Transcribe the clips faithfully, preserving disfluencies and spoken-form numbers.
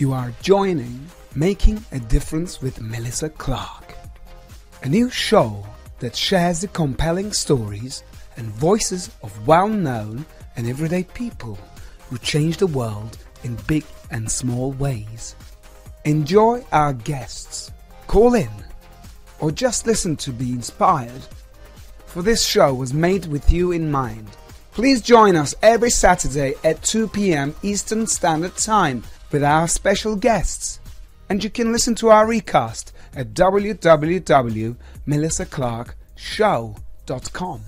You are joining Making a Difference with Melissa Clark, a new show that shares the compelling stories and voices of well-known and everyday people who change the world in big and small ways. Enjoy our guests, call in, or just listen to be inspired, for this show was made with you in mind. Please join us every Saturday at two p m Eastern Standard Time with our special guests, and you can listen to our recast at w w w dot melissa clark show dot com.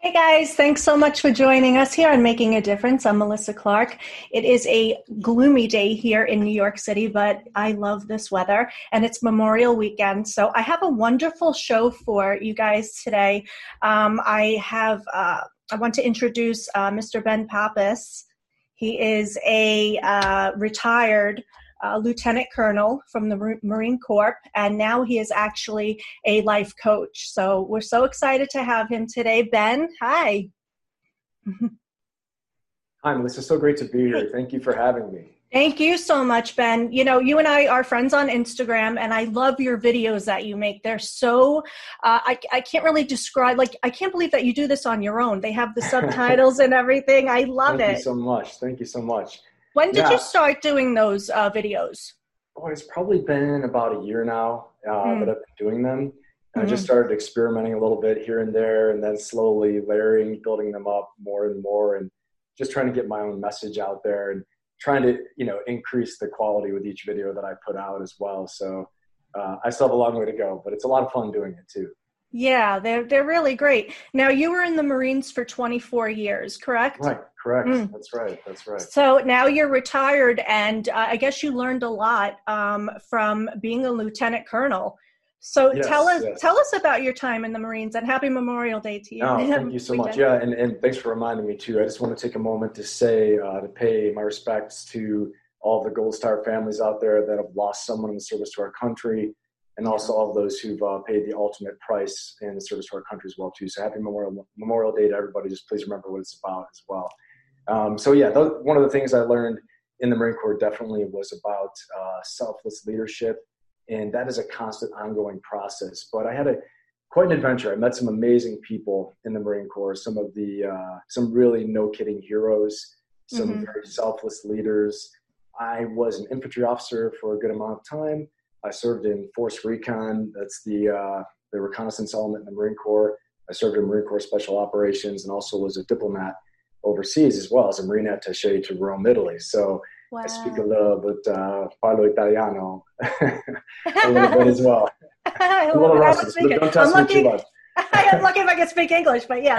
Hey guys, thanks so much for joining us here on Making a Difference. I'm Melissa Clark. It is a gloomy day here in New York City, but I love this weather, and it's Memorial Weekend, so I have a wonderful show for you guys today. Um, I have, uh, I want to introduce uh, Mister Ben Pappas. He is a uh, retired Uh, Lieutenant Colonel from the Marine Corps, and now he is actually a life coach. So we're so excited to have him today. Ben, hi. Hi, Melissa. So great to be here. Thank you for having me. Thank you so much, Ben. You know, you and I are friends on Instagram, and I love your videos that you make. They're so, uh, I, I can't really describe, like, I can't believe that you do this on your own. They have the subtitles and everything. I love Thank it. Thank you so much. Thank you so much. When did yeah. you start doing those uh, videos? Oh, it's probably been about a year now uh, mm. that I've been doing them. And mm-hmm. I just started experimenting a little bit here and there, and then slowly layering, building them up more and more, and just trying to get my own message out there and trying to, you know, increase the quality with each video that I put out as well. So uh, I still have a long way to go, but it's a lot of fun doing it too. Yeah, they're, they're really great. Now, you were in the Marines for twenty-four years, correct? Right, correct. Mm. That's right, that's right. So now you're retired, and uh, I guess you learned a lot um, from being a lieutenant colonel. So yes, tell us yes. tell us about your time in the Marines, and happy Memorial Day to you. Oh, thank you so much. Yeah, and, and thanks for reminding me, too. I just want to take a moment to say, uh, to pay my respects to all the Gold Star families out there that have lost someone in the service to our country, and also all of those who've uh, paid the ultimate price in the service to our country as well, too. So happy Memorial Memorial Day to everybody. Just please remember what it's about as well. Um, so, yeah, th- one of the things I learned in the Marine Corps definitely was about uh, selfless leadership, and that is a constant ongoing process. But I had a quite an adventure. I met some amazing people in the Marine Corps, some of the uh, some really no-kidding heroes, some mm-hmm. very selfless leaders. I was an infantry officer for a good amount of time. I served in Force Recon, that's the uh, the reconnaissance element in the Marine Corps. I served in Marine Corps Special Operations, and also was a diplomat overseas as well as a Marine attaché to Rome, Italy. So wow. I speak a little bit, uh, parlo Italiano a little bit as well. A little rusty, so don't test I'm me looking, too much. I'm lucky if I can speak English, but yeah.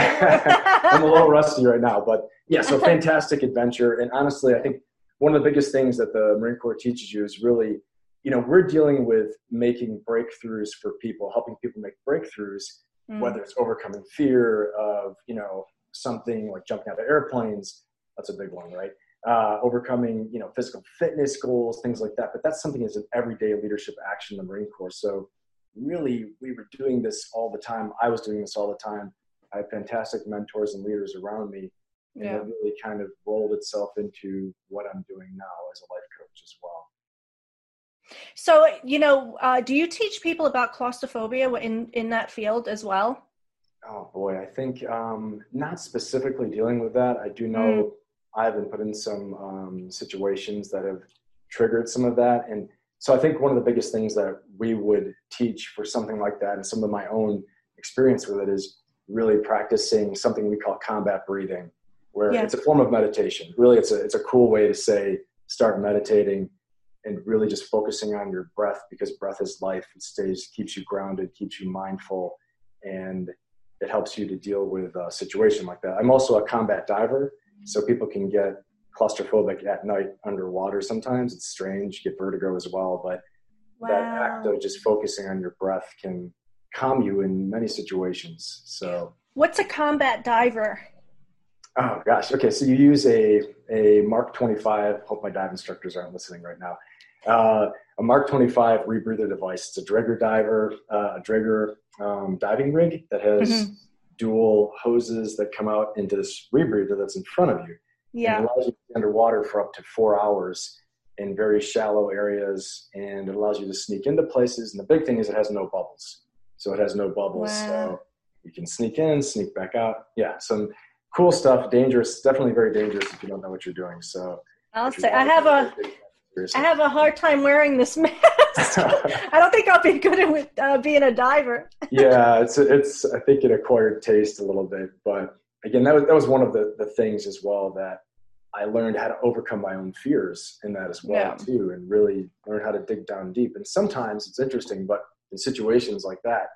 I'm a little rusty right now, but yeah, so fantastic adventure. And honestly, I think one of the biggest things that the Marine Corps teaches you is really, you know, we're dealing with making breakthroughs for people, helping people make breakthroughs, mm. whether it's overcoming fear of, you know, something like jumping out of airplanes. That's a big one, right? Uh, overcoming, you know, physical fitness goals, things like that. But that's something that's an everyday leadership action in the Marine Corps. So really, we were doing this all the time. I was doing this all the time. I had fantastic mentors and leaders around me. And yeah. it really kind of rolled itself into what I'm doing now as a life coach as well. So, you know, uh, do you teach people about claustrophobia in, in that field as well? Oh, boy. I think um, not specifically dealing with that. I do know mm. I've been put in some um, situations that have triggered some of that. And so I think one of the biggest things that we would teach for something like that, and some of my own experience with it, is really practicing something we call combat breathing, where yeah. it's a form of meditation. Really, it's a, it's a cool way to say, start meditating. And really just focusing on your breath, because breath is life. It stays, keeps you grounded, keeps you mindful, and it helps you to deal with a situation like that. I'm also a combat diver, so people can get claustrophobic at night underwater sometimes. It's strange, you get vertigo as well, but wow. that act of just focusing on your breath can calm you in many situations. So, what's a combat diver? Oh, gosh. Okay, so you use a, a Mark twenty-five. Hope my dive instructors aren't listening right now. Uh, a Mark twenty-five rebreather device. It's a Draeger diver, uh, a Draeger um, diving rig that has mm-hmm. dual hoses that come out into this rebreather that's in front of you. Yeah. It allows you to be underwater for up to four hours in very shallow areas, and it allows you to sneak into places. And the big thing is it has no bubbles. So it has no bubbles. Wow. So you can sneak in, sneak back out. Yeah, some cool stuff. Dangerous, definitely very dangerous if you don't know what you're doing. So I'll say I have a I have a hard time wearing this mask. I don't think I'll be good at uh, being a diver. Yeah, it's it's I think it acquired taste a little bit, but again, that was that was one of the, the things as well that I learned how to overcome my own fears in that as well, yeah. too, and really learn how to dig down deep. And sometimes it's interesting, but in situations like that,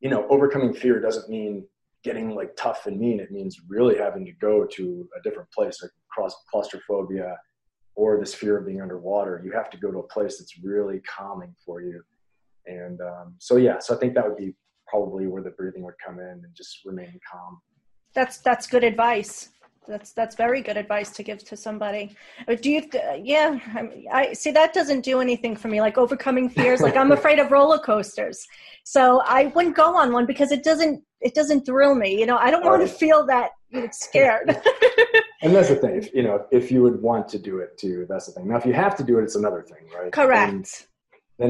you know, overcoming fear doesn't mean getting like tough and mean. It means really having to go to a different place, like cross claustrophobia or this fear of being underwater. You have to go to a place that's really calming for you. And um, so, yeah, so I think that would be probably where the breathing would come in, and just remain calm. That's, that's good advice. That's, that's very good advice to give to somebody. Do you, uh, yeah, I, I see that doesn't do anything for me. Like overcoming fears. Like I'm afraid of roller coasters. So I wouldn't go on one because it doesn't, it doesn't thrill me. You know, I don't want right. to feel that you know, scared. And that's the thing, if, you know, if you would want to do it too, that's the thing. Now, if you have to do it, it's another thing, right? Correct. And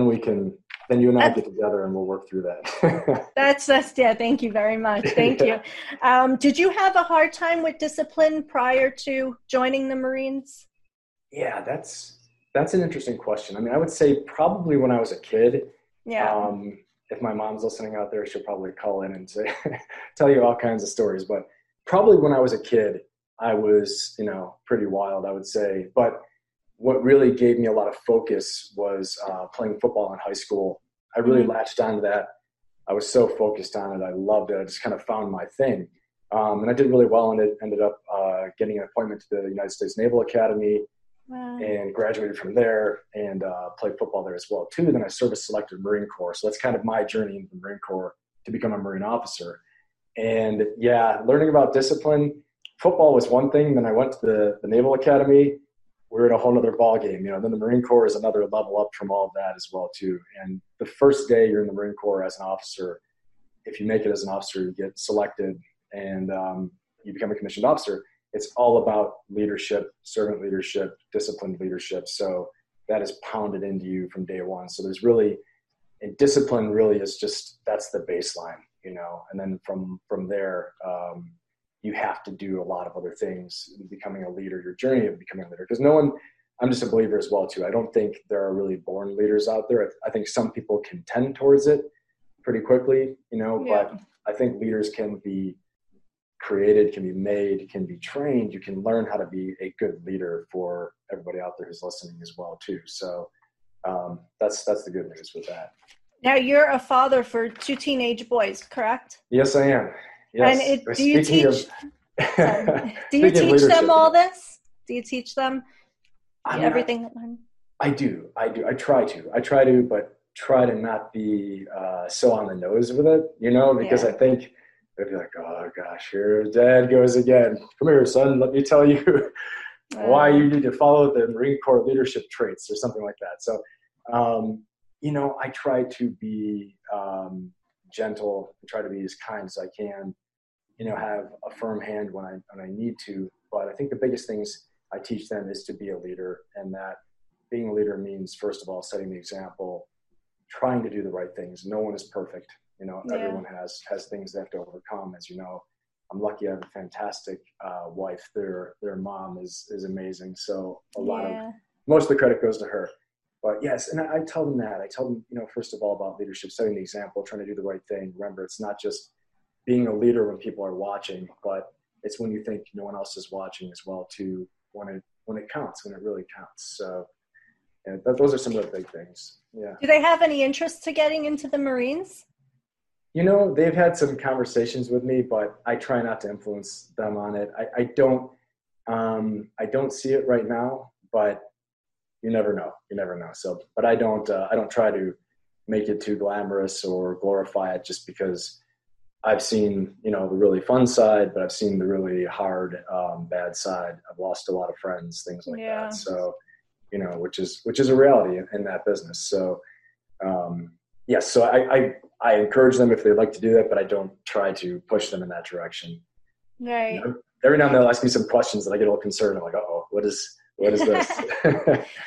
then we can, then you and I that's, get together and we'll work through that. that's, that's, yeah. Thank you very much. Thank yeah. you. Um, did you have a hard time with discipline prior to joining the Marines? Yeah, that's, that's an interesting question. I mean, I would say probably when I was a kid, yeah. Um, if my mom's listening out there, she'll probably call in and say, tell you all kinds of stories, but probably when I was a kid, I was, you know, pretty wild, I would say. But what really gave me a lot of focus was uh, playing football in high school. I really mm-hmm. latched onto that. I was so focused on it. I loved it. I just kind of found my thing. Um, and I did really well, and it ended up uh, getting an appointment to the United States Naval Academy wow. and graduated from there, and uh, played football there as well, too. Then I service selected Marine Corps. So that's kind of my journey into the Marine Corps to become a Marine officer. And, yeah, learning about discipline – football was one thing. Then I went to the, the Naval Academy. We were in a whole other ball game, you know. Then the Marine Corps is another level up from all of that as well, too. And the first day you're in the Marine Corps as an officer, if you make it as an officer, you get selected and um, you become a commissioned officer. It's all about leadership, servant leadership, disciplined leadership. So that is pounded into you from day one. So there's really, and discipline really is just, that's the baseline, you know. And then from from there, um, you have to do a lot of other things in becoming a leader, your journey of becoming a leader. Because no one, I'm just a believer as well, too. I don't think there are really born leaders out there. I think some people can tend towards it pretty quickly, you know, yeah. but I think leaders can be created, can be made, can be trained. You can learn how to be a good leader for everybody out there who's listening as well, too. So um, that's, that's the good news with that. Now you're a father for two teenage boys, correct? Yes, I am. Yes. And it, do you Speaking teach? Of, um, do you teach them all this? Do you teach them I'm everything? Not, that I do. I do. I try to. I try to, but try to not be uh, so on the nose with it, you know, because yeah. I think they'd be like, "Oh gosh, here Dad goes again. Come here, son. Let me tell you why you need to follow the Marine Corps leadership traits," or something like that. So, um, you know, I try to be um, gentle and try to be as kind as I can. You know, have a firm hand when I when I need to. But I think the biggest things I teach them is to be a leader, and that being a leader means, first of all, setting the example, trying to do the right things. No one is perfect. You know, yeah. everyone has has things they have to overcome. As you know, I'm lucky I have a fantastic uh, wife. Their their mom is is amazing. So a lot yeah. of most of the credit goes to her. But yes, and I, I tell them that. I tell them, you know, first of all about leadership, setting the example, trying to do the right thing. Remember, it's not just being a leader when people are watching, but it's when you think no one else is watching as well, too, when it when it counts, when it really counts. So and that, those are some of the big things. Yeah. Do they have any interest to getting into the Marines? You know, they've had some conversations with me, but I try not to influence them on it. I, I don't um, I don't see it right now, but you never know. You never know. So, but I don't, uh, I don't try to make it too glamorous or glorify it, just because I've seen, you know, the really fun side, but I've seen the really hard, um, bad side. I've lost a lot of friends, things like yeah. that. So you know, which is, which is a reality in, in that business. So, um, yes, so I, I, I encourage them if they'd like to do that, but I don't try to push them in that direction. Right. You know, every now and then they'll ask me some questions that I get a little concerned. I'm like, oh, what is, what is this?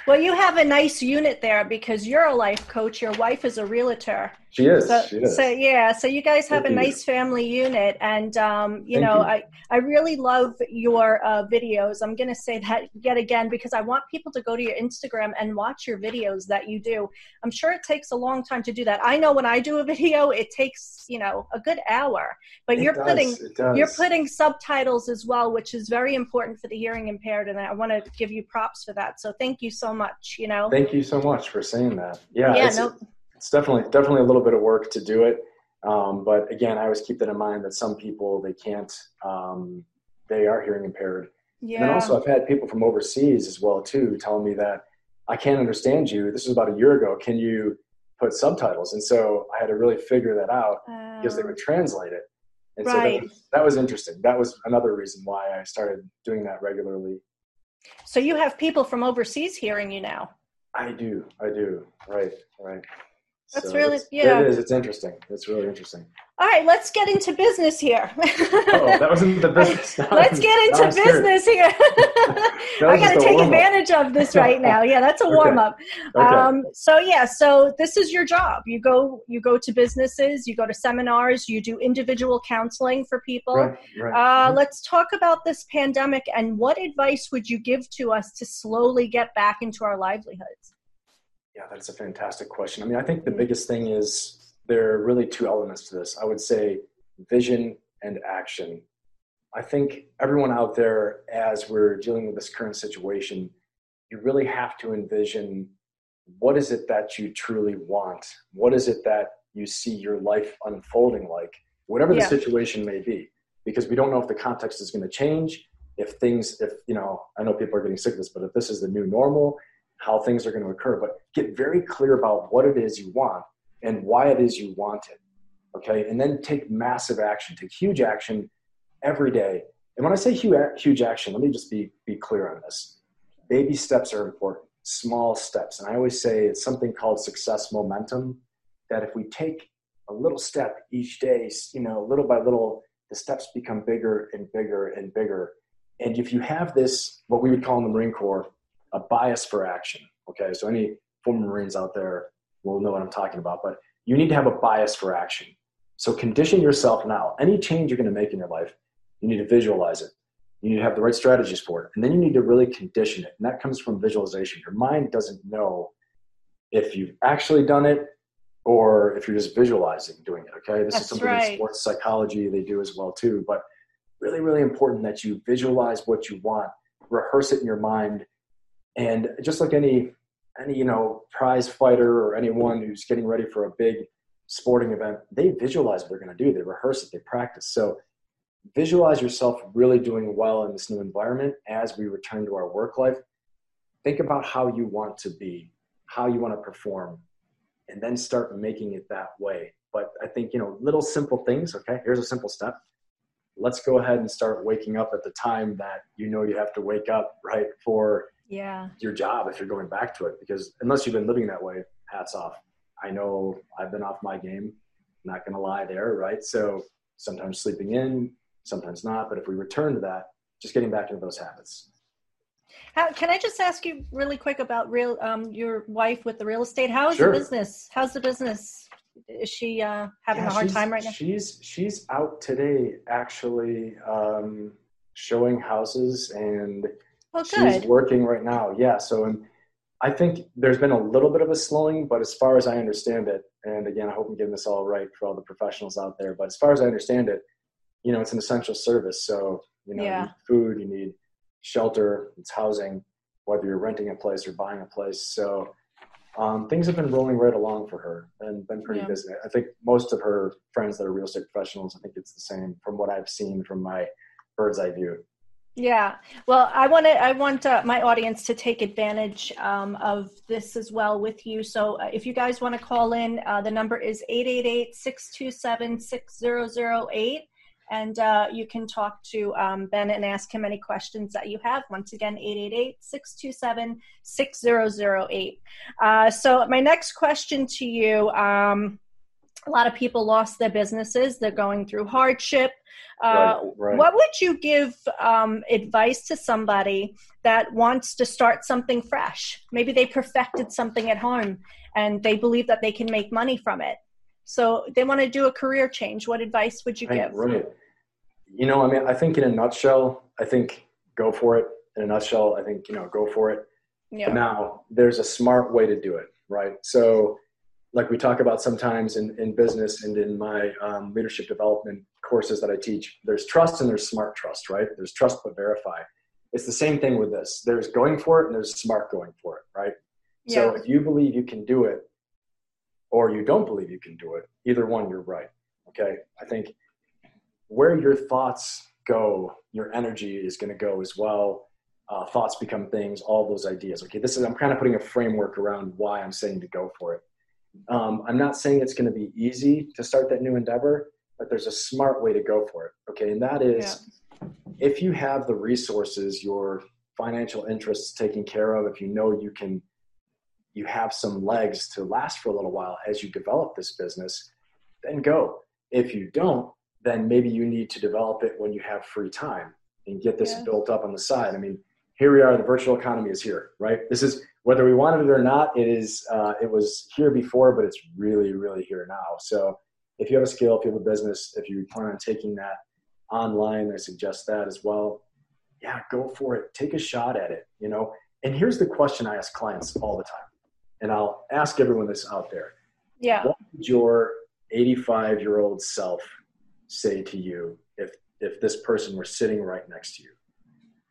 Well, you have a nice unit there because you're a life coach. Your wife is a realtor. She is. So, she is. so yeah. So you guys have Thank a nice you. family unit. And, um, you Thank know, you. I, I really love your uh, videos. I'm going to say that yet again, because I want people to go to your Instagram and watch your videos that you do. I'm sure it takes a long time to do that. I know when I do a video, it takes, you know, a good hour, but it you're does, putting, you're putting subtitles as well, which is very important for the hearing impaired. And I want to give you props for that. So thank you so much, you know. Thank you so much for saying that. Yeah, yeah it's, no. it's definitely definitely a little bit of work to do it. Um, but again, I always keep that in mind that some people, they can't, um, they are hearing impaired. Yeah. And also I've had people from overseas as well too, telling me that I can't understand you. This was about a year ago. Can you put subtitles? And so I had to really figure that out um, because they would translate it. And right. so that was, that was interesting. That was another reason why I started doing that regularly. So you have people from overseas hearing you now. I do. I do. Right. Right. That's so really, yeah. It is. It's interesting. It's really interesting. All right. Let's get into business here. Oh, that wasn't the business. Now let's get into business here. I got to take advantage of this right now. Yeah. That's a okay. warm up. Okay. Um, so yeah. So this is your job. You go, you go to businesses, you go to seminars, you do individual counseling for people. Right, right, uh, right. Let's talk about this pandemic and what advice would you give to us to slowly get back into our livelihoods? Yeah, that's a fantastic question. I mean, I think the biggest thing is there are really two elements to this. I would say vision and action. I think everyone out there, as we're dealing with this current situation, you really have to envision what is it that you truly want? What is it that you see your life unfolding like, whatever the yeah. situation may be, because we don't know if the context is going to change, if things, if, you know, I know people are getting sick of this, but if this is the new normal, how things are going to occur, but get very clear about what it is you want and why it is you want it. Okay. And then take massive action, take huge action every day. And when I say huge action, let me just be, be clear on this. Baby steps are important, small steps. And I always say it's something called success momentum, that if we take a little step each day, you know, little by little, the steps become bigger and bigger and bigger. And if you have this, what we would call in the Marine Corps, a bias for action. Okay. So any former Marines out there will know what I'm talking about, but you need to have a bias for action. So condition yourself now, any change you're going to make in your life, you need to visualize it. You need to have the right strategies for it. And then you need to really condition it. And that comes from visualization. Your mind doesn't know if you've actually done it or if you're just visualizing doing it. Okay. This That's is something right. in sports psychology they do as well too, but really, really important that you visualize what you want, rehearse it in your mind. And just like any, any, you know, prize fighter or anyone who's getting ready for a big sporting event, they visualize what they're going to do. They rehearse it, they practice. So visualize yourself really doing well in this new environment. As we return to our work life, think about how you want to be, how you want to perform, and then start making it that way. But I think, you know, little simple things. Okay. Here's a simple step. Let's go ahead and start waking up at the time that, you know, you have to wake up right for Yeah. your job if you're going back to it, because unless you've been living that way, hats off. I know I've been off my game, not going to lie there, right? So sometimes sleeping in, sometimes not. But if we return to that, just getting back into those habits. How, can I just ask you really quick about real um, your wife with the real estate? How is Sure. the business? How's the business? Is she uh, having yeah, a hard time right now? She's she's out today actually um, showing houses and – Well, she's working right now. Yeah. So, and I think there's been a little bit of a slowing, but as far as I understand it, and again, I hope I'm getting this all right for all the professionals out there, but as far as I understand it, you know, it's an essential service. So, you know, yeah. you need food, you need shelter, it's housing, whether you're renting a place or buying a place. So um, things have been rolling right along for her and been pretty yeah. busy. I think most of her friends that are real estate professionals, I think it's the same from what I've seen from my bird's eye view. Yeah. Well, I want to, I want uh, my audience to take advantage um, of this as well with you. So uh, if you guys want to call in, uh, the number is eight eight eight, six two seven, six zero zero eight. And uh, you can talk to um, Ben and ask him any questions that you have. Once again, eight eight eight, six two seven, six zero zero eight. Uh, so my next question to you, um, a lot of people lost their businesses. They're going through hardship. Uh, right, right. What would you give um, advice to somebody that wants to start something fresh? Maybe they perfected something at home and they believe that they can make money from it. So they want to do a career change. What advice would you right, give? Right. You know, I mean, I think in a nutshell, I think go for it. In a nutshell, I think, you know, go for it. Yeah. But now, there's a smart way to do it, right? So like we talk about sometimes in, in business and in my um, leadership development courses that I teach, there's trust and there's smart trust, right? There's trust but verify. It's the same thing with this. There's going for it and there's smart going for it, right? Yeah. So if you believe you can do it, or you don't believe you can do it, either one, you're right, okay? I think where your thoughts go, your energy is gonna go as well. Uh, thoughts become things, all those ideas. Okay, this is, I'm kind of putting a framework around why I'm saying to go for it. Um, I'm not saying it's gonna be easy to start that new endeavor, but there's a smart way to go for it, okay? And that is, yeah. if you have the resources, your financial interests taken care of, if you know you can, you have some legs to last for a little while as you develop this business, then go. If you don't, then maybe you need to develop it when you have free time and get this yeah. built up on the side. I mean, here we are, the virtual economy is here, right? This is, whether we wanted it or not, it is. Uh, it was here before, but it's really, really here now. So if you have a skill, if you have a business, if you plan on taking that online, I suggest that as well. Yeah, go for it. Take a shot at it, you know? And here's the question I ask clients all the time. And I'll ask everyone that's out there. Yeah. What would your eighty-five-year-old self say to you if if this person were sitting right next to you?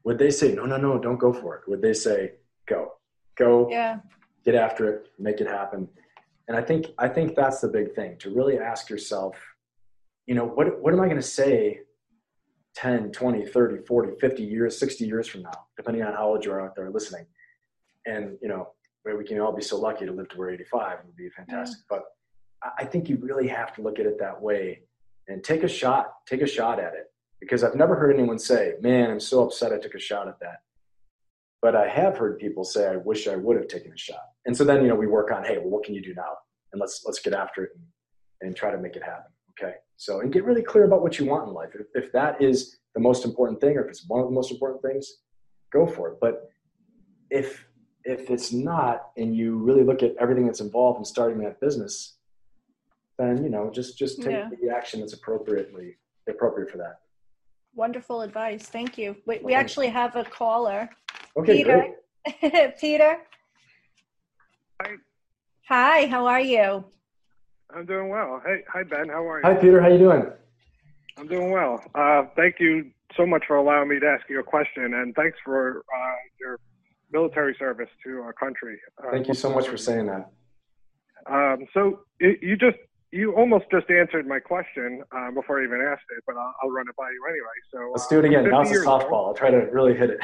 Would they say, no, no, no, don't go for it? Would they say, go, go, yeah. get after it, make it happen? And I think I think that's the big thing, to really ask yourself, you know, what what am I going to say ten, twenty, thirty, forty, fifty years, sixty years from now, depending on how old you are out there listening? And, you know, we can all be so lucky to live to we're eighty-five. It would be fantastic. Yeah. But I think you really have to look at it that way and take a shot, take a shot at it. Because I've never heard anyone say, man, I'm so upset I took a shot at that. But I have heard people say, I wish I would have taken a shot. And so then, you know, we work on, hey, well, what can you do now? And let's let's get after it and, and try to make it happen. Okay. So, and get really clear about what you want in life. If, if that is the most important thing, or if it's one of the most important things, go for it. But if, If it's not, and you really look at everything that's involved in starting that business, then, you know, just, just take yeah. the action that's appropriately appropriate for that. Wonderful advice. Thank you. We, we actually have a caller. Okay, Peter. Great. Peter. Hi. Hi, how are you? I'm doing well. Hey, hi, Ben. How are you? Hi, Peter. How you doing? I'm doing well. Uh, thank you so much for allowing me to ask you a question, and thanks for uh, your military service to our country. Thank uh, you so much for saying that. Um, so it, you just, you almost just answered my question uh, before I even asked it, but I'll, I'll run it by you anyway. So let's do it again. Now it's a softball. I'll try to really hit it.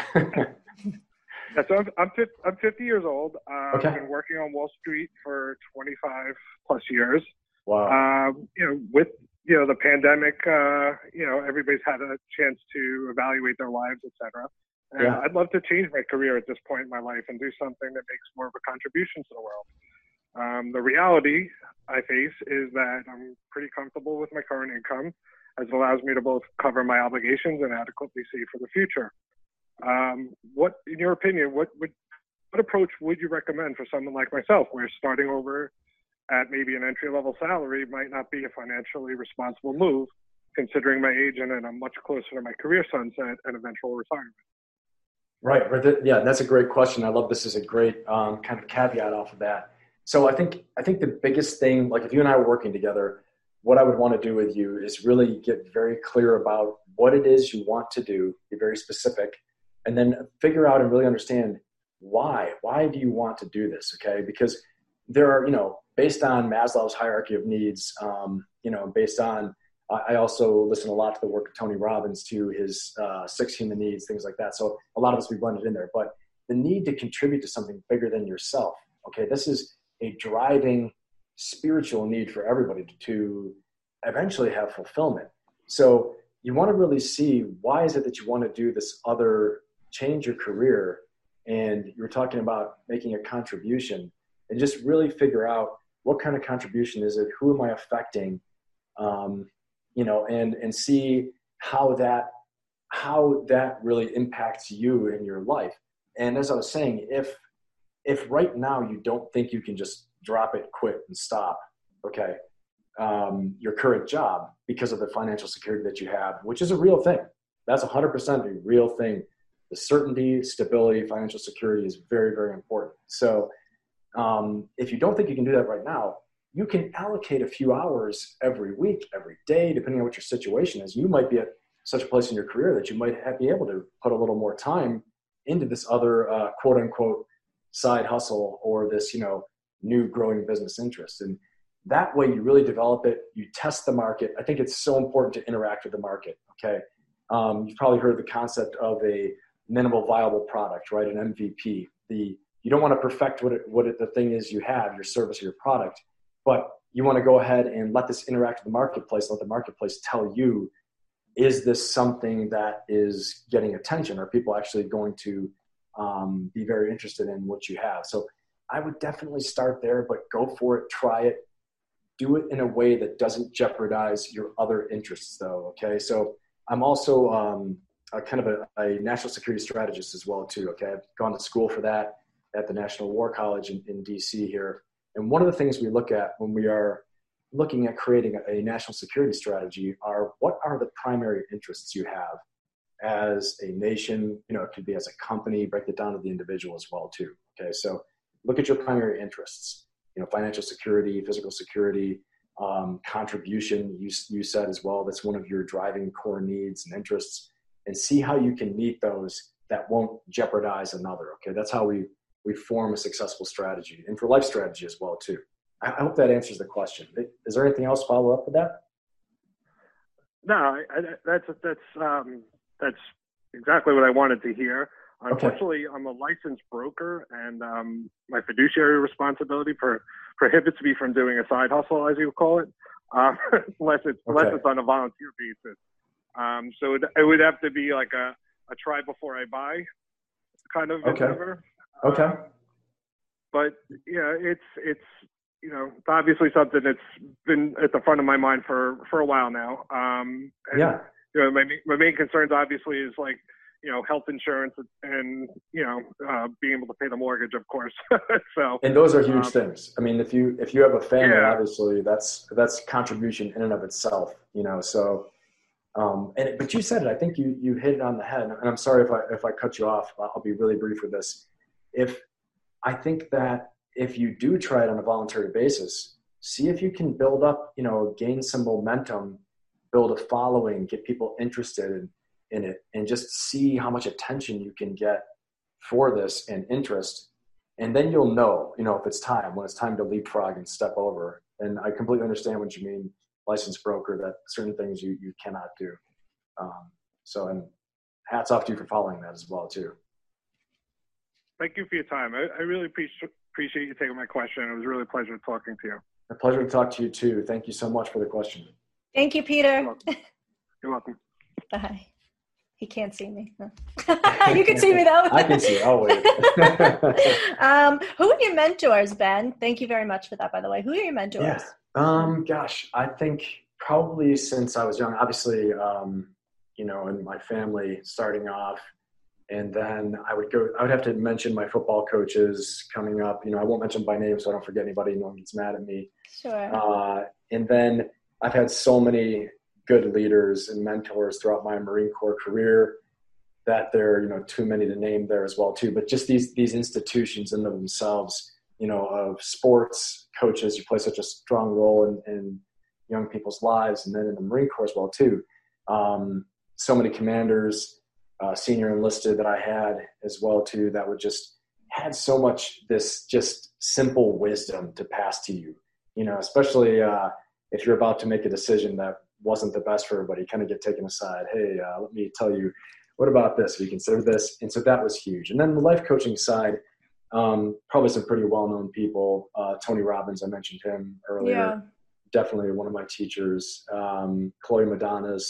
yeah, so I'm I'm, fi- I'm fifty years old. Uh, okay. I've been working on Wall Street for twenty-five plus years. Wow. Um, you know, with you know the pandemic, uh, you know everybody's had a chance to evaluate their lives, et cetera. Yeah. Uh, I'd love to change my career at this point in my life and do something that makes more of a contribution to the world. Um, the reality I face is that I'm pretty comfortable with my current income, as it allows me to both cover my obligations and adequately save for the future. Um, what, in your opinion, what would what approach would you recommend for someone like myself, where starting over at maybe an entry-level salary might not be a financially responsible move, considering my age and that I'm much closer to my career sunset and eventual retirement? Right. Yeah, that's a great question. I love this is a great um, kind of caveat off of that. So I think I think the biggest thing, like if you and I are working together, what I would want to do with you is really get very clear about what it is you want to do, be very specific, and then figure out and really understand why. Why do you want to do this? Okay, because there are, you know, based on Maslow's hierarchy of needs, um, you know, based on, I also listen a lot to the work of Tony Robbins, to his uh, six human needs, things like that. So a lot of us, we blended in there, but the need to contribute to something bigger than yourself. Okay. This is a driving spiritual need for everybody to, to eventually have fulfillment. So you want to really see, why is it that you want to do this other, change your career? And you were talking about making a contribution, and just really figure out, what kind of contribution is it? Who am I affecting? Um, you know, and, and see how that, how that really impacts you in your life. And as I was saying, if, if right now you don't think you can just drop it, quit and stop, okay, um, your current job because of the financial security that you have, which is a real thing. That's a hundred percent a real thing. The certainty, stability, financial security is very, very important. So, Um, if you don't think you can do that right now, you can allocate a few hours every week, every day, depending on what your situation is. You might be at such a place in your career that you might have, be able to put a little more time into this other uh, quote unquote side hustle, or this, you know, new growing business interest. And that way you really develop it. You test the market. I think it's so important to interact with the market. Okay. Um, you've probably heard the concept of a minimal viable product, right? An M V P. The You don't want to perfect what it, what it, the thing is you have, your service or your product, but you want to go ahead and let this interact with the marketplace, let the marketplace tell you, is this something that is getting attention? Are people actually going to um, be very interested in what you have? So I would definitely start there, but go for it, try it, do it in a way that doesn't jeopardize your other interests though, okay? So I'm also um, a kind of a, a national security strategist as well too, okay? I've gone to school for that at the National War College in, in D C here. And one of the things we look at when we are looking at creating a, a national security strategy are, what are the primary interests you have as a nation? You know, it could be as a company, break it down to the individual as well too. Okay, so look at your primary interests, you know, financial security, physical security, um, contribution, you, you said as well, that's one of your driving core needs and interests, and see how you can meet those that won't jeopardize another, okay? That's how we we form a successful strategy, and for life strategy as well too. I hope that answers the question. Is there anything else follow up with that? No, I, I, that's, that's, um, that's exactly what I wanted to hear. Unfortunately, okay. I'm a licensed broker, and um, my fiduciary responsibility pro- prohibits me from doing a side hustle, as you call it, uh, unless it's, okay. unless it's on a volunteer basis. Um, so it, it would have to be like a, a try before I buy kind of okay. endeavor. Okay. Um, but yeah, it's, it's, you know, obviously something that's been at the front of my mind for, for a while now. Um, and, yeah. You know, my, my main concerns obviously is like, you know, health insurance and, you know, uh, being able to pay the mortgage, of course. so. And those are huge um, things. I mean, if you, if you have a family, yeah. obviously that's, that's contribution in and of itself, you know, so, um, and, but you said it, I think you, you hit it on the head, and I'm sorry if I, if I cut you off, I'll be really brief with this. If I think that if you do try it on a voluntary basis, see if you can build up, you know, gain some momentum, build a following, get people interested in, in it, and just see how much attention you can get for this and interest. And then you'll know, you know, if it's time, when it's time to leapfrog and step over. And I completely understand what you mean, licensed broker, that certain things you, you cannot do. Um, so and hats off to you for following that as well too. Thank you for your time. I, I really pre- appreciate you taking my question. It was really a pleasure talking to you. A pleasure to talk to you too. Thank you so much for the question. Thank you, Peter. You're welcome. You're welcome. Bye. He can't see me. Huh? You can see me though. I can see you. I'll wait. um, who are your mentors, Ben? Thank you very much for that, by the way. Who are your mentors? Yeah. Um, gosh, I think probably since I was young, obviously, um, you know, in my family starting off. And then I would go, I would have to mention my football coaches coming up. You know, I won't mention by name so I don't forget anybody. No one gets mad at me. Sure. Uh, and then I've had so many good leaders and mentors throughout my Marine Corps career that there are, you know, too many to name there as well too. But just these, these institutions in themselves, you know, of sports coaches, you play such a strong role in, in young people's lives. And then in the Marine Corps as well too. Um, so many commanders, Uh, senior enlisted that I had as well too, that would just had so much this just simple wisdom to pass to you, you know, especially uh, if you're about to make a decision that wasn't the best for everybody, kind of get taken aside. Hey, uh, let me tell you, what about this? Have you considered this? And so that was huge. And then the life coaching side, um, probably some pretty well-known people. Uh, Tony Robbins, I mentioned him earlier. Yeah. Definitely one of my teachers. Um, Chloe Madonnas,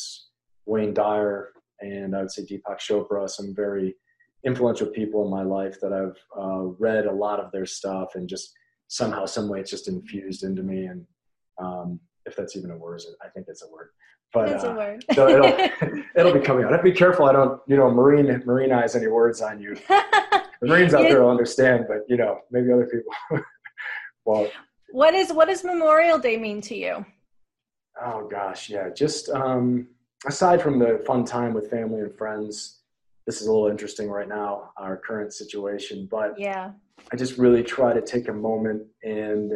Wayne Dyer, and I would say Deepak Chopra, some very influential people in my life that I've uh, read a lot of their stuff, and just somehow, some way, it's just infused into me. And um, if that's even a word, I think it's a word. But that's uh, a word. So it'll, it'll be coming out. I'd be careful. I don't, you know, marine marinize any words on you. The Marines out there will understand, but you know, maybe other people won't. What is what does Memorial Day mean to you? Oh gosh, yeah. Just um, aside from the fun time with family and friends, this is a little interesting right now, our current situation. But yeah, I just really try to take a moment and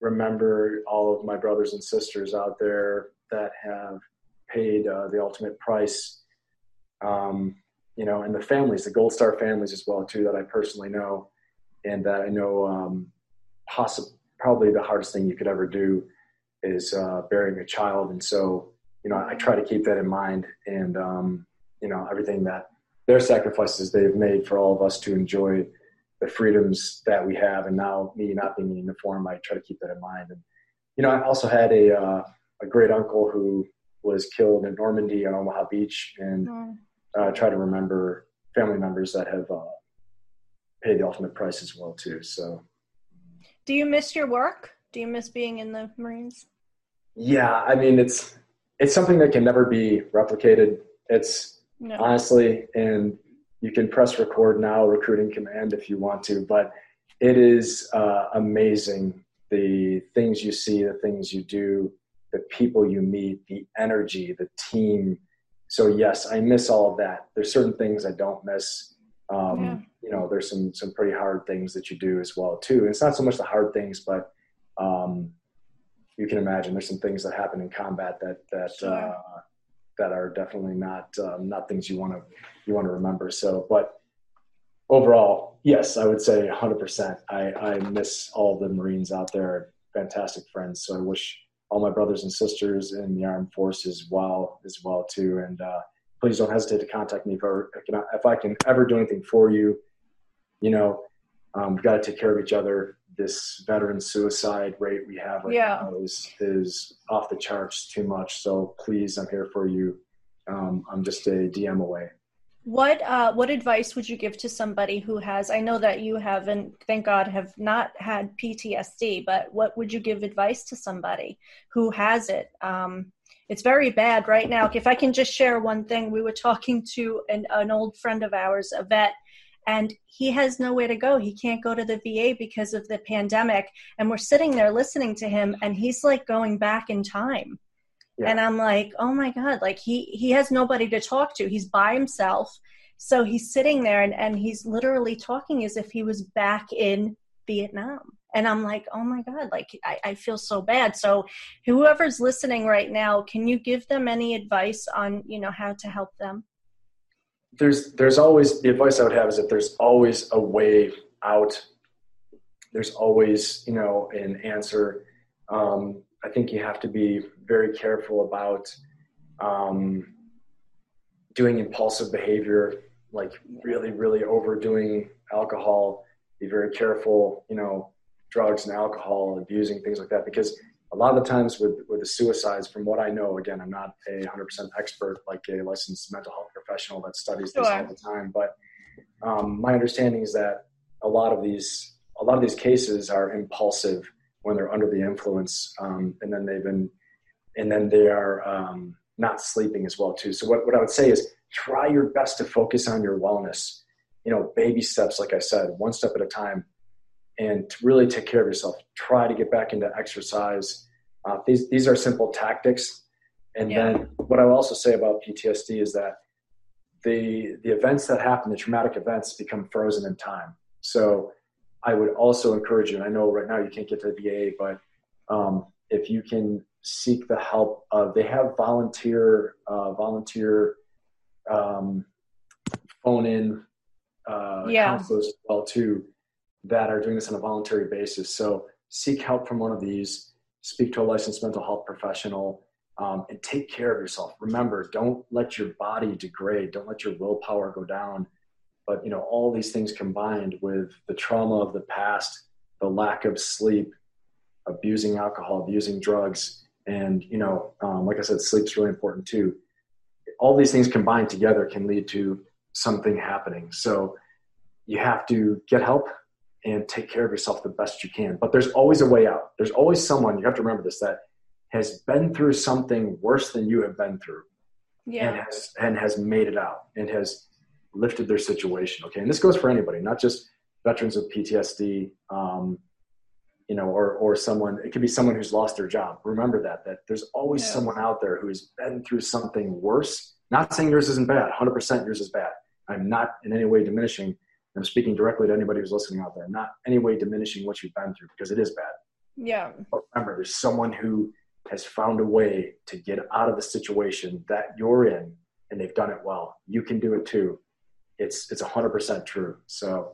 remember all of my brothers and sisters out there that have paid uh, the ultimate price, um, you know, and the families, the Gold Star families as well, too, that I personally know, and that I know um, possibly probably the hardest thing you could ever do is uh, burying a child. And so, you know, I try to keep that in mind, and, um, you know, everything that their sacrifices they've made for all of us to enjoy the freedoms that we have. And now me not being in uniform, I try to keep that in mind. And, you know, I also had a, uh, a great uncle who was killed in Normandy on Omaha Beach, and mm. uh, try to remember family members that have uh, paid the ultimate price as well too. So. Do you miss your work? Do you miss being in the Marines? Yeah. I mean, it's, it's something that can never be replicated. It's no. honestly, and you can press record now, recruiting command, if you want to, but it is uh, amazing. The things you see, the things you do, the people you meet, the energy, the team. So yes, I miss all of that. There's certain things I don't miss. Um, yeah. You know, there's some, some pretty hard things that you do as well too. And it's not so much the hard things, but um, you can imagine there's some things that happen in combat that, that, sure. uh, that are definitely not, um, not things you want to, you want to remember. So, but overall, yes, I would say a hundred percent. I, I miss all the Marines out there, fantastic friends. So I wish all my brothers and sisters in the armed forces well as well too. And, uh, please don't hesitate to contact me if I can, if I can ever do anything for you. You know, um, we've got to take care of each other. This veteran suicide rate we have right yeah. now is, is off the charts too much. So please, I'm here for you. Um, I'm just a D M away. What uh, what advice would you give to somebody who has, I know that you haven't, thank God, have not had P T S D, but what would you give advice to somebody who has it? Um, it's very bad right now. If I can just share one thing, we were talking to an, an old friend of ours, a vet, and he has nowhere to go. He can't go to the V A because of the pandemic. And we're sitting there listening to him, and he's like going back in time. Yeah. And I'm like, oh my God, like he, he has nobody to talk to. He's by himself. So he's sitting there and, and he's literally talking as if he was back in Vietnam. And I'm like, oh my God, like I, I feel so bad. So whoever's listening right now, can you give them any advice on, you know, how to help them? There's, there's always, the advice I would have is that there's always a way out. There's always, you know, an answer. Um, I think you have to be very careful about um, doing impulsive behavior, like really, really overdoing alcohol. Be very careful, you know, drugs and alcohol, abusing, things like that, because a lot of the times with, with the suicides, from what I know, again, I'm not a one hundred percent expert, like a licensed mental health professional that studies this all the time, but um, my understanding is that a lot of these, a lot of these cases are impulsive when they're under the influence, um, and then they've been, and then they are um, not sleeping as well too. So what, what I would say is try your best to focus on your wellness, you know, baby steps, like I said, one step at a time, and to really take care of yourself. Try to get back into exercise. Uh, these, these are simple tactics. And yeah. then what I would also say about P T S D is that the, the events that happen, the traumatic events, become frozen in time. So I would also encourage you, and I know right now you can't get to the V A, but um, if you can seek the help of, they have volunteer, uh, volunteer um, phone in uh, yeah. counselors as well too, that are doing this on a voluntary basis. So seek help from one of these, speak to a licensed mental health professional, um, and take care of yourself. Remember, don't let your body degrade. Don't let your willpower go down. But, you know, all these things combined with the trauma of the past, the lack of sleep, abusing alcohol, abusing drugs. And, you know, um, like I said, sleep's really important too. all these things combined together can lead to something happening. So you have to get help and take care of yourself the best you can. But there's always a way out. There's always someone, you have to remember this, that has been through something worse than you have been through. Yeah. And has, and has made it out and has lifted their situation. Okay. And this goes for anybody, not just veterans with P T S D, um, you know, or, or someone, it could be someone who's lost their job. Remember that, that there's always yeah. someone out there who has been through something worse. Not saying yours isn't bad. one hundred percent yours is bad. I'm not in any way diminishing. I'm speaking directly to anybody who's listening out there. I'm not in any way diminishing what you've been through, because it is bad. Yeah. But remember, there's someone who has found a way to get out of the situation that you're in, and they've done it well. You can do it too. It's, it's one hundred percent true. So,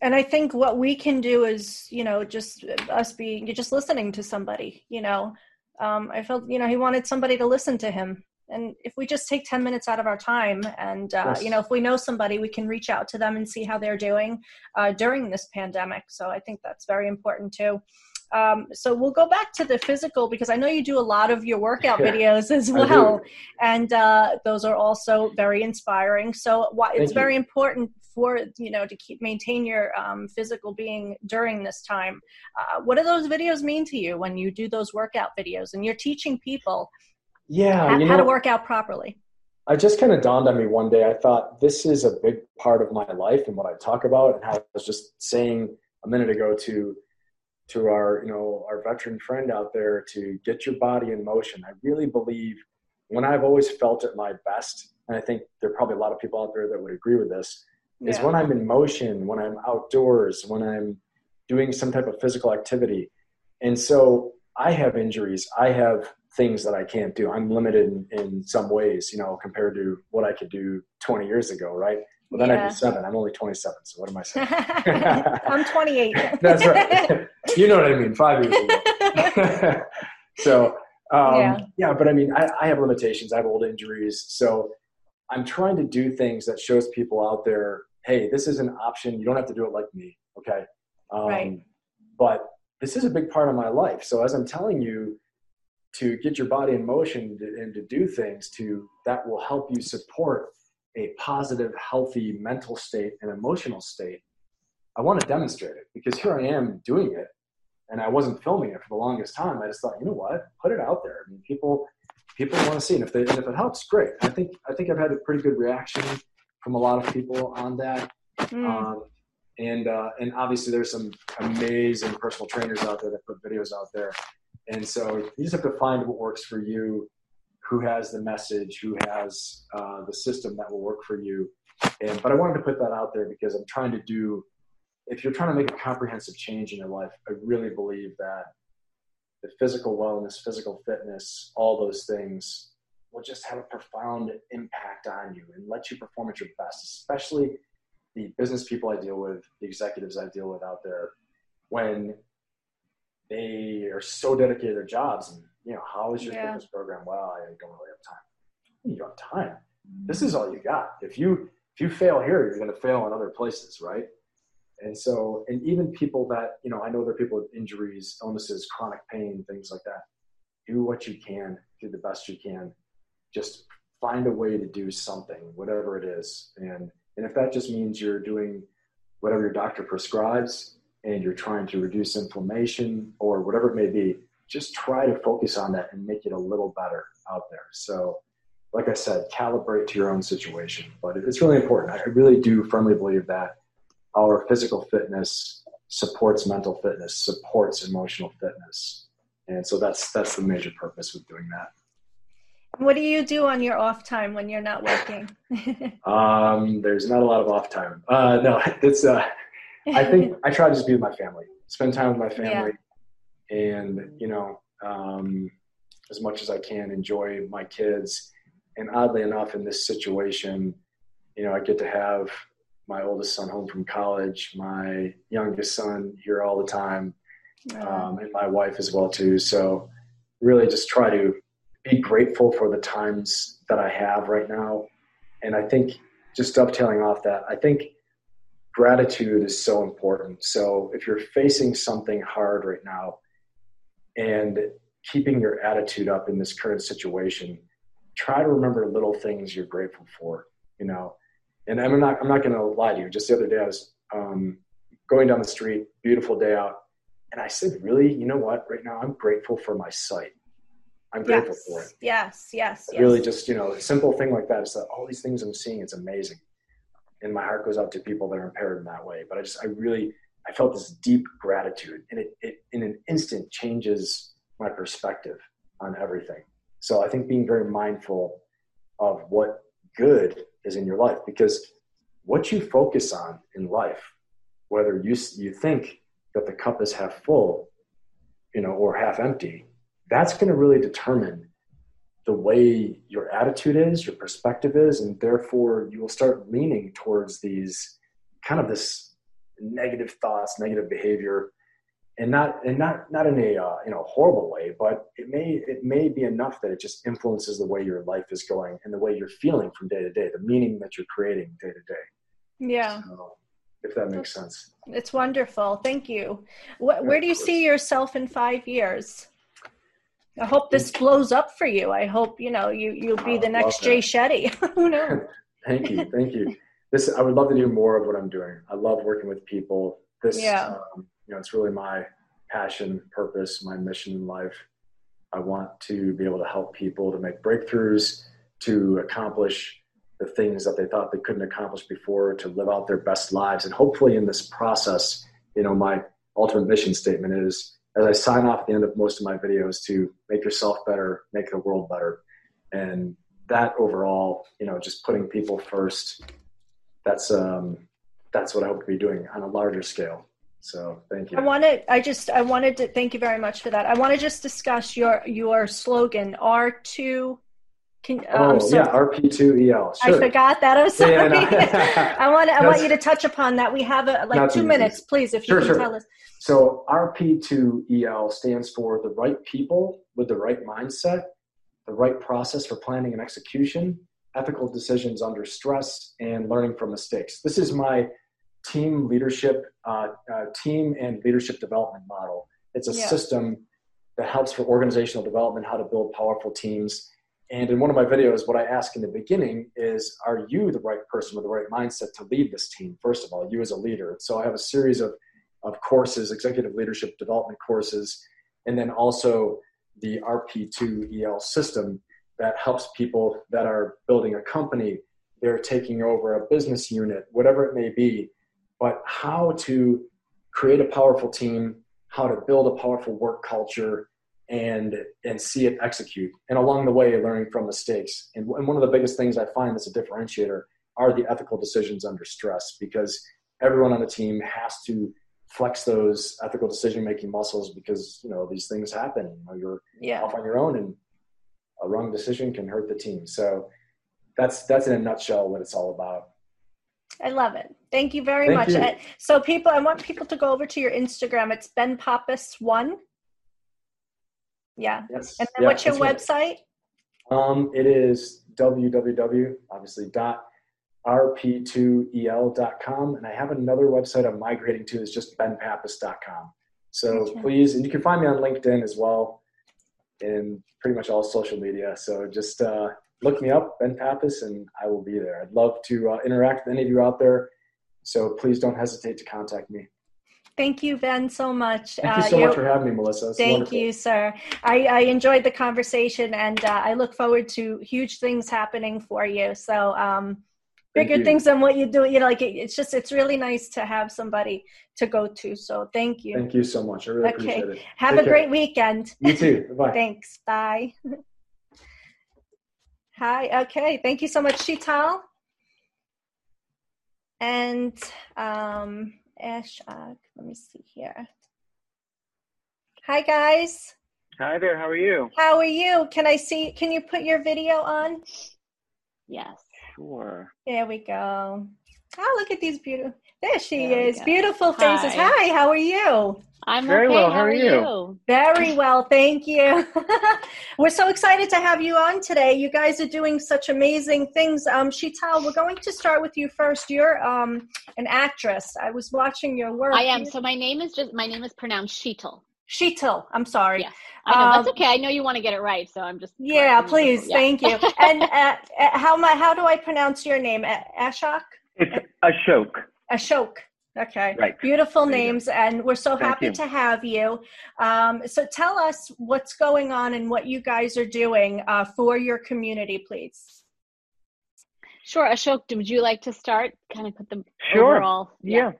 and I think what we can do is, you know, just us being, just listening to somebody, you know, um, I felt, you know, he wanted somebody to listen to him. And if we just take ten minutes out of our time and, uh, yes. you know, if we know somebody, we can reach out to them and see how they're doing uh, during this pandemic. So I think that's very important too. Um, so we'll go back to the physical, because I know you do a lot of your workout yeah, videos as well. And uh, those are also very inspiring. So why, it's you. very important for, you know, to keep maintain your um, physical being during this time. Uh, what do those videos mean to you when you do those workout videos and you're teaching people yeah, how, you know, how to work out properly? I just kind of dawned on me one day. I thought, this is a big part of my life and what I talk about, and how I was just saying a minute ago to to our, you know, our veteran friend out there, to get your body in motion. I really believe, when I've always felt at my best, and I think there are probably a lot of people out there that would agree with this, yeah. is when I'm in motion, when I'm outdoors, when I'm doing some type of physical activity. And so I have injuries. I have things that I can't do. I'm limited in, in some ways, you know, compared to what I could do twenty years ago, right? Well, then yeah. I'd be seven. I'm only twenty-seven, so what am I saying? I'm twenty-eight. That's right. You know what I mean, five years ago. So, um, yeah. yeah, but I mean, I, I have limitations. I have old injuries. So I'm trying to do things that shows people out there, hey, this is an option. You don't have to do it like me, okay? Um, right. But this is a big part of my life. So as I'm telling you, to get your body in motion and to do things to that will help you support a positive, healthy mental state and emotional state, I want to demonstrate it, because here I am doing it, and I wasn't filming it for the longest time. I just thought, you know what, put it out there. I mean, people people want to see it. And if they and if it helps, great. I think I think I've had a pretty good reaction from a lot of people on that. Mm. Um, and uh, and obviously there's some amazing personal trainers out there that put videos out there. And so you just have to find what works for you, who has the message, who has uh, the system that will work for you. And, but I wanted to put that out there, because I'm trying to do, if you're trying to make a comprehensive change in your life, I really believe that the physical wellness, physical fitness, all those things will just have a profound impact on you and let you perform at your best, especially the business people I deal with, the executives I deal with out there, when they are so dedicated to their jobs. And, you know, how is your yeah. fitness program? Well, I don't really have time. You don't have time. This is all you got. If you, if you fail here, you're going to fail in other places. Right. And so, and even people that, you know, I know there are people with injuries, illnesses, chronic pain, things like that. Do what you can, do the best you can, just find a way to do something, whatever it is. And, and if that just means you're doing whatever your doctor prescribes, and you're trying to reduce inflammation or whatever it may be, just try to focus on that and make it a little better out there. So, like I said, calibrate to your own situation, but it's really important. I really do firmly believe that our physical fitness supports mental fitness, supports emotional fitness. And so that's, that's the major purpose with doing that. What do you do on your off time when you're not working? um, there's not a lot of off time. Uh, no, it's uh I think I try to just be with my family, spend time with my family, yeah. and, you know, um, as much as I can, enjoy my kids. And oddly enough, in this situation, you know, I get to have my oldest son home from college, my youngest son here all the time, um, and my wife as well too. So really just try to be grateful for the times that I have right now. And I think just dovetailing off that, I think gratitude is so important. So if you're facing something hard right now and keeping your attitude up in this current situation, try to remember little things you're grateful for, you know. And I'm not, I'm not going to lie to you. Just the other day I was um, going down the street, beautiful day out. And I said, really, you know what, right now I'm grateful for my sight. I'm grateful yes, for it. Yes, yes, yes. Really just, you know, a simple thing like that. It's that all these things I'm seeing, it's amazing. And my heart goes out to people that are impaired in that way. But I just, I really, I felt this deep gratitude. And it, it in an instant changes my perspective on everything. So I think being very mindful of what good is in your life, because what you focus on in life, whether you you think that the cup is half full, you know, or half empty, that's going to really determine the way your attitude is, your perspective is, and therefore you will start leaning towards these kind of this negative thoughts, negative behavior, and not and not not in a uh, you know horrible way, but it may it may be enough that it just influences the way your life is going and the way you're feeling from day to day, the meaning that you're creating day to day. Yeah. So, if that makes sense. It's wonderful. Thank you. What, where do you see yourself in five years? I hope this blows up for you. I hope, you know, you, you'll be the next Jay Shetty. Who knows? Thank you. Thank you. This, I would love to do more of what I'm doing. I love working with people. This, yeah. um, you know, it's really my passion, purpose, my mission in life. I want to be able to help people to make breakthroughs, to accomplish the things that they thought they couldn't accomplish before, to live out their best lives. And hopefully in this process, you know, my ultimate mission statement is, as I sign off at the end of most of my videos, to make yourself better, make the world better. And that overall, you know, just putting people first, that's, um, that's what I hope to be doing on a larger scale. So thank you. I want to, I just, I wanted to thank you very much for that. I want to just discuss your, your slogan, R two. Can, oh, um, so yeah, R P two E L. Sure. I forgot that. I'm sorry. Yeah, yeah, no. I want I want you to touch upon that. We have a, like two minutes, please, if you sure, can sure. tell us. So R P two E L stands for the right people with the right mindset, the right process for planning and execution, ethical decisions under stress, and learning from mistakes. This is my team leadership, uh, uh, team and leadership development model. It's a yeah. system that helps for organizational development, how to build powerful teams. And in one of my videos, what I ask in the beginning is, are you the right person with the right mindset to lead this team? First of all, you as a leader. So I have a series of, of courses, executive leadership development courses, and then also the R P two E L system that helps people that are building a company, they're taking over a business unit, whatever it may be, but how to create a powerful team, how to build a powerful work culture, and and see it execute. And along the way, learning from mistakes. And, and one of the biggest things I find that's a differentiator are the ethical decisions under stress, because everyone on the team has to flex those ethical decision-making muscles because, you know, these things happen. You know, you're yeah. off on your own and a wrong decision can hurt the team. So that's that's in a nutshell what it's all about. I love it. Thank you very Thank much. You. I, so people, I want people to go over to your Instagram. It's Ben Pappas one. Yeah. Yes. And then yeah, what's your website? Right. Um, it is www, obviously, dot R P two E L dot com. And I have another website I'm migrating to. It's just ben pappas dot com. So okay. please, and you can find me on LinkedIn as well and pretty much all social media. So just uh, look me up, Ben Pappas, and I will be there. I'd love to uh, interact with any of you out there. So please don't hesitate to contact me. Thank you, Ben, so much. Thank you so uh, much for having me, Melissa. It's thank wonderful. you, sir. I, I enjoyed the conversation, and uh, I look forward to huge things happening for you. So um, bigger you. things than what you do. You know, like it, it's just, it's really nice to have somebody to go to. So thank you. Thank you so much. I really okay. appreciate it. Have Take a care. great weekend. You too. Bye. Thanks. Bye. Hi. Okay. Thank you so much, Sheetal. And um, Ashok, let me see here. Hi guys. Hi there. How are you? How are you? Can I see? Can you put your video on? Yes. Sure. There we go. Oh, look at these beautiful. There she there is. Beautiful faces. Hi. Hi. How are you? I'm very okay. well. How, how are, are you? you? Very well. Thank you. We're so excited to have you on today. You guys are doing such amazing things. Um, Sheetal, we're going to start with you first. You're um, an actress. I was watching your work. I am. So my name is just, my name is pronounced Sheetal. Sheetal. I'm sorry. Yeah, I know. Um, that's okay. I know you want to get it right, so I'm just. Yeah, please. Yeah. Thank you. And uh, how my how do I pronounce your name? Ashok. It's Ashok. Ashok. Okay. Right. Beautiful names. And we're so Thank happy you. to have you. Um, so tell us what's going on and what you guys are doing uh, for your community, please. Sure. Ashok, would you like to start? Kind of put the sure. overall. Yeah. yeah.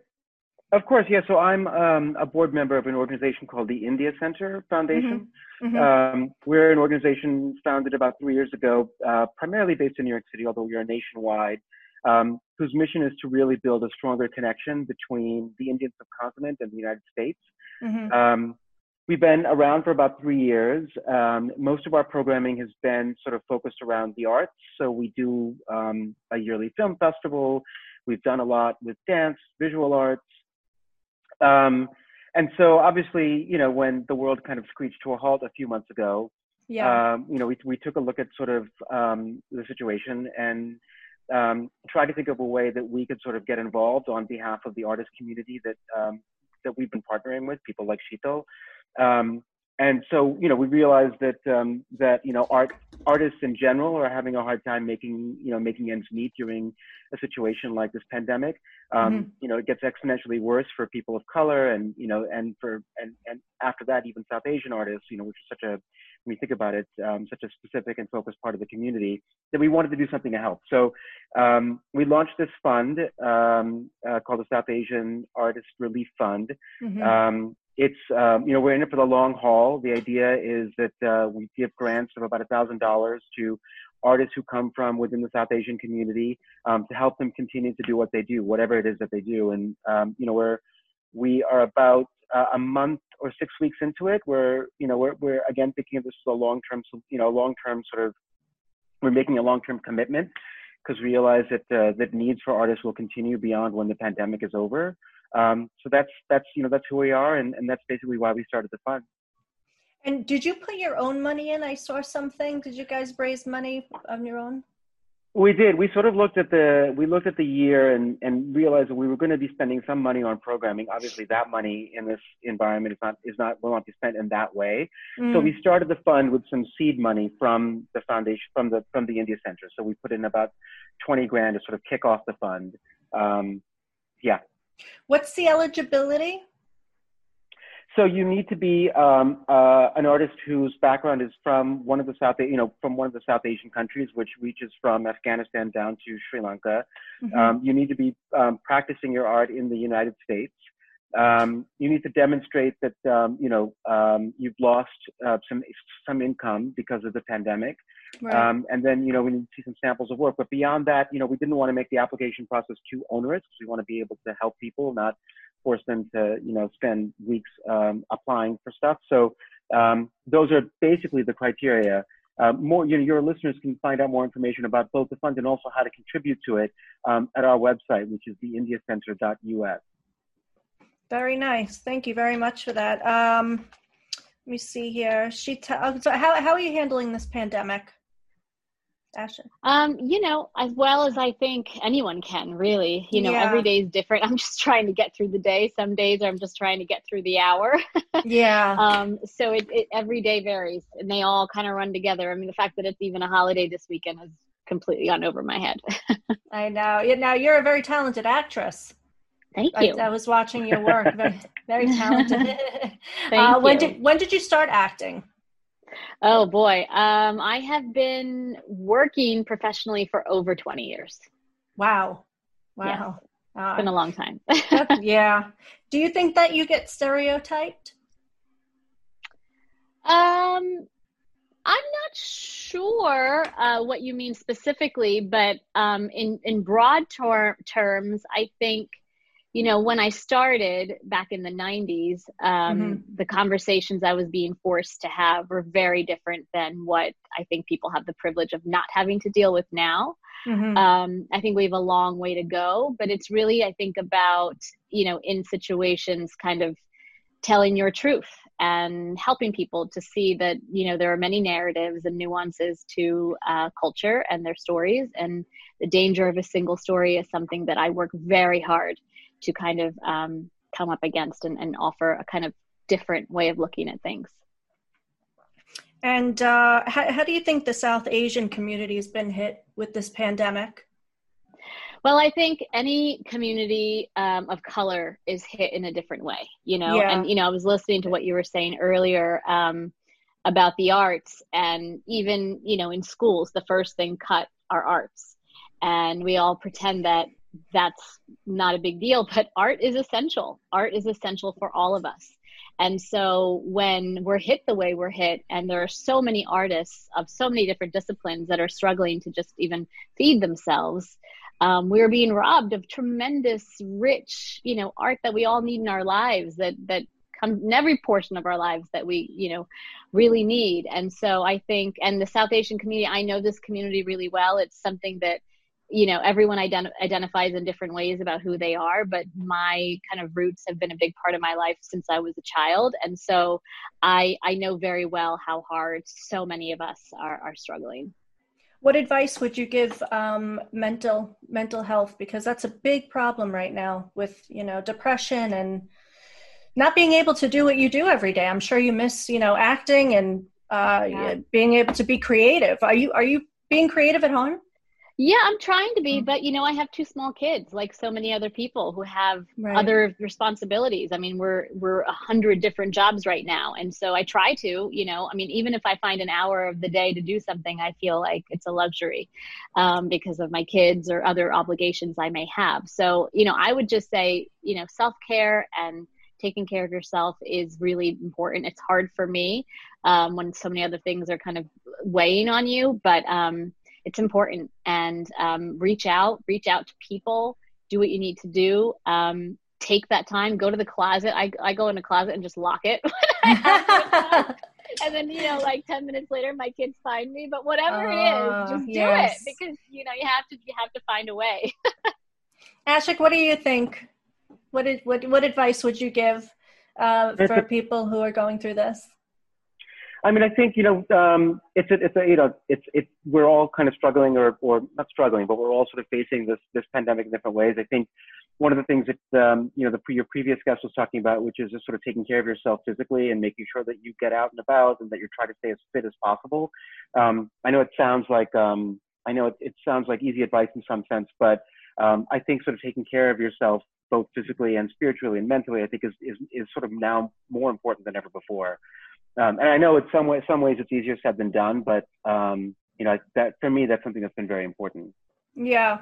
Of course. Yeah. So I'm um, a board member of an organization called the India Center Foundation. Mm-hmm. Mm-hmm. Um, we're an organization founded about three years ago, uh, primarily based in New York City, although we are nationwide. Um, whose mission is to really build a stronger connection between the Indian subcontinent and the United States. Mm-hmm. Um, we've been around for about three years. Um, most of our programming has been sort of focused around the arts. So we do um, a yearly film festival. We've done a lot with dance, visual arts. Um, and so obviously, you know, when the world kind of screeched to a halt a few months ago, yeah. um, you know, we, we took a look at sort of um, the situation and Um, try to think of a way that we could sort of get involved on behalf of the artist community that um, that we've been partnering with, people like Sheetal. Um, and so, you know, we realized that um, that you know, art artists in general are having a hard time making you know making ends meet during a situation like this pandemic. Um, mm-hmm. You know, it gets exponentially worse for people of color, and you know, and for and and after that, even South Asian artists. You know, which is such a when we think about it, um, such a specific and focused part of the community, that we wanted to do something to help. So um, we launched this fund um, uh, called the South Asian Artist Relief Fund. Mm-hmm. Um, it's, um, you know, we're in it for the long haul. The idea is that uh, we give grants of about one thousand dollars to artists who come from within the South Asian community um, to help them continue to do what they do, whatever it is that they do. And, um, you know, we're, we are about uh, a month or six weeks into it. We're, you know, we're, we're again thinking of this as a long-term, you know, long-term sort of, we're making a long-term commitment because we realize that uh, that needs for artists will continue beyond when the pandemic is over. Um, so that's, that's, you know, that's who we are. And, and that's basically why we started the fund. And did you put your own money in? I saw something. Did you guys raise money on your own? We did. We sort of looked at the we looked at the year and, and realized that we were going to be spending some money on programming. Obviously, that money in this environment is not is not will not be spent in that way. Mm. So we started the fund with some seed money from the foundation from the from the India Center. So we put in about twenty grand to sort of kick off the fund. Um, yeah. What's the eligibility? So you need to be um, uh, an artist whose background is from one of the South, you know, from one of the South Asian countries, which reaches from Afghanistan down to Sri Lanka. Mm-hmm. Um, you need to be um, practicing your art in the United States. Um, you need to demonstrate that um, you know um, you've lost uh, some some income because of the pandemic, right. um, and then you know we need to see some samples of work. But beyond that, you know, we didn't want to make the application process too onerous because we want to be able to help people, not force them to, you know, spend weeks um, applying for stuff. So um, those are basically the criteria. Uh, more, you know, your listeners can find out more information about both the fund and also how to contribute to it um, at our website, which is the india center dot U S. Very nice. Thank you very much for that. Um, let me see here. She t- oh, so how how are you handling this pandemic? Um, you know, as well as I think anyone can, really. You know, yeah. Every day is different. I'm just trying to get through the day. Some days I'm just trying to get through the hour. yeah. Um. So it, it every day varies, and they all kind of run together. I mean, the fact that it's even a holiday this weekend has completely gone over my head. I know. Yeah. Now you're a very talented actress. Thank you. I, I was watching your work. Very, very talented. Thank uh, when you. Did, when did you start acting? Oh boy. Um, I have been working professionally for over twenty years. Wow. Wow. Yeah. Uh, it's been a long time. yeah. Do you think that you get stereotyped? Um, I'm not sure uh, what you mean specifically, but um, in, in broad ter- terms, I think, you know, when I started back in the nineties, um, mm-hmm. the conversations I was being forced to have were very different than what I think people have the privilege of not having to deal with now. Mm-hmm. Um, I think we have a long way to go, but it's really, I think, about, you know, in situations kind of telling your truth and helping people to see that, you know, there are many narratives and nuances to uh, culture and their stories. And the danger of a single story is something that I work very hard to kind of um, come up against and, and offer a kind of different way of looking at things. And uh, how, how do you think the South Asian community has been hit with this pandemic? Well, I think any community um, of color is hit in a different way, you know, yeah. and, you know, I was listening to what you were saying earlier um, about the arts, and even, you know, in schools, the first thing cut are arts, and we all pretend that that's not a big deal, but art is essential. Art is essential for all of us. And so when we're hit the way we're hit, and there are so many artists of so many different disciplines that are struggling to just even feed themselves, um, we're being robbed of tremendous, rich, you know, art that we all need in our lives, that, that comes in every portion of our lives that we, you know, really need. And so I think, and the South Asian community, I know this community really well. It's something that, you know, everyone ident- identifies in different ways about who they are, but my kind of roots have been a big part of my life since I was a child. And so I, I know very well how hard so many of us are, are struggling. What advice would you give um, mental, mental health? Because that's a big problem right now with, you know, depression and not being able to do what you do every day. I'm sure you miss, you know, acting and uh, yeah. being able to be creative. Are you, are you being creative at home? Yeah, I'm trying to be, but, you know, I have two small kids, like so many other people who have right. other responsibilities. I mean, we're we're a hundred different jobs right now. And so I try to, you know, I mean, even if I find an hour of the day to do something, I feel like it's a luxury um, because of my kids or other obligations I may have. So, you know, I would just say, you know, self-care and taking care of yourself is really important. It's hard for me um, when so many other things are kind of weighing on you, but um it's important. And um, reach out, reach out to people, do what you need to do. Um, take that time, go to the closet. I, I go in the closet and just lock it. And then, you know, like ten minutes later, my kids find me, but whatever uh, it is, just yes. do it, because, you know, you have to, you have to find a way. Ashok, what do you think? What, is, what, what advice would you give uh, for people who are going through this? I mean, I think, you know, um, it's, a, it's a, you know, it's, it's, we're all kind of struggling or, or not struggling, but we're all sort of facing this, this pandemic in different ways. I think one of the things that, um, you know, the, your previous guest was talking about, which is just sort of taking care of yourself physically and making sure that you get out and about and that you're trying to stay as fit as possible. Um, I know it sounds like, um, I know it, it sounds like easy advice in some sense, but um, I think sort of taking care of yourself, both physically and spiritually and mentally, I think is, is, is sort of now more important than ever before. Um, and I know in some ways, some ways it's easier said than done, but, um, you know, that for me, that's something that's been very important. Yeah.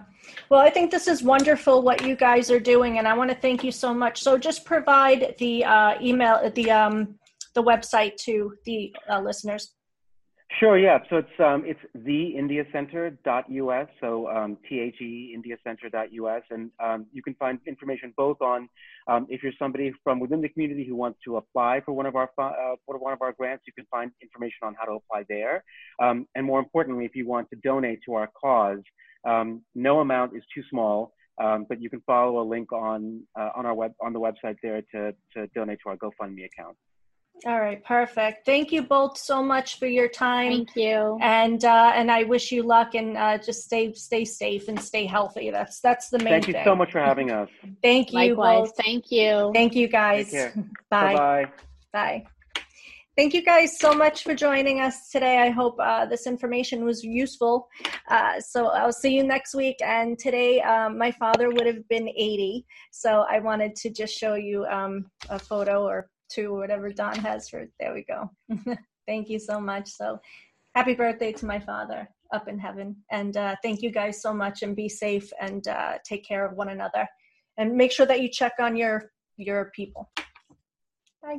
Well, I think this is wonderful what you guys are doing, and I want to thank you so much. So just provide the uh, email, the, um, the website to the uh, listeners. Sure. Yeah. So it's, um, it's the india center dot U S. So, um, T H E india center dot U S. And, um, you can find information both on, um, if you're somebody from within the community who wants to apply for one of our, uh, for one of our grants, you can find information on how to apply there. Um, and more importantly, if you want to donate to our cause, um, no amount is too small. Um, but you can follow a link on, uh, on our web, on the website there to, to donate to our GoFundMe account. All right. Perfect. Thank you both so much for your time. Thank you. And, uh, and I wish you luck, and uh, just stay, stay safe and stay healthy. That's, that's the main Thank thing. Thank you so much for having us. Thank you. Likewise. Both. Thank you. Thank you guys. Bye. Bye. Bye. Thank you guys so much for joining us today. I hope uh, this information was useful. Uh, so I'll see you next week. And today um, my father would have been eighty. So I wanted to just show you um, a photo or two, whatever Don has for it. There we go. Thank you so much. So happy birthday to my father up in heaven. And uh, thank you guys so much, and be safe, and uh, take care of one another, and make sure that you check on your, your people. Bye.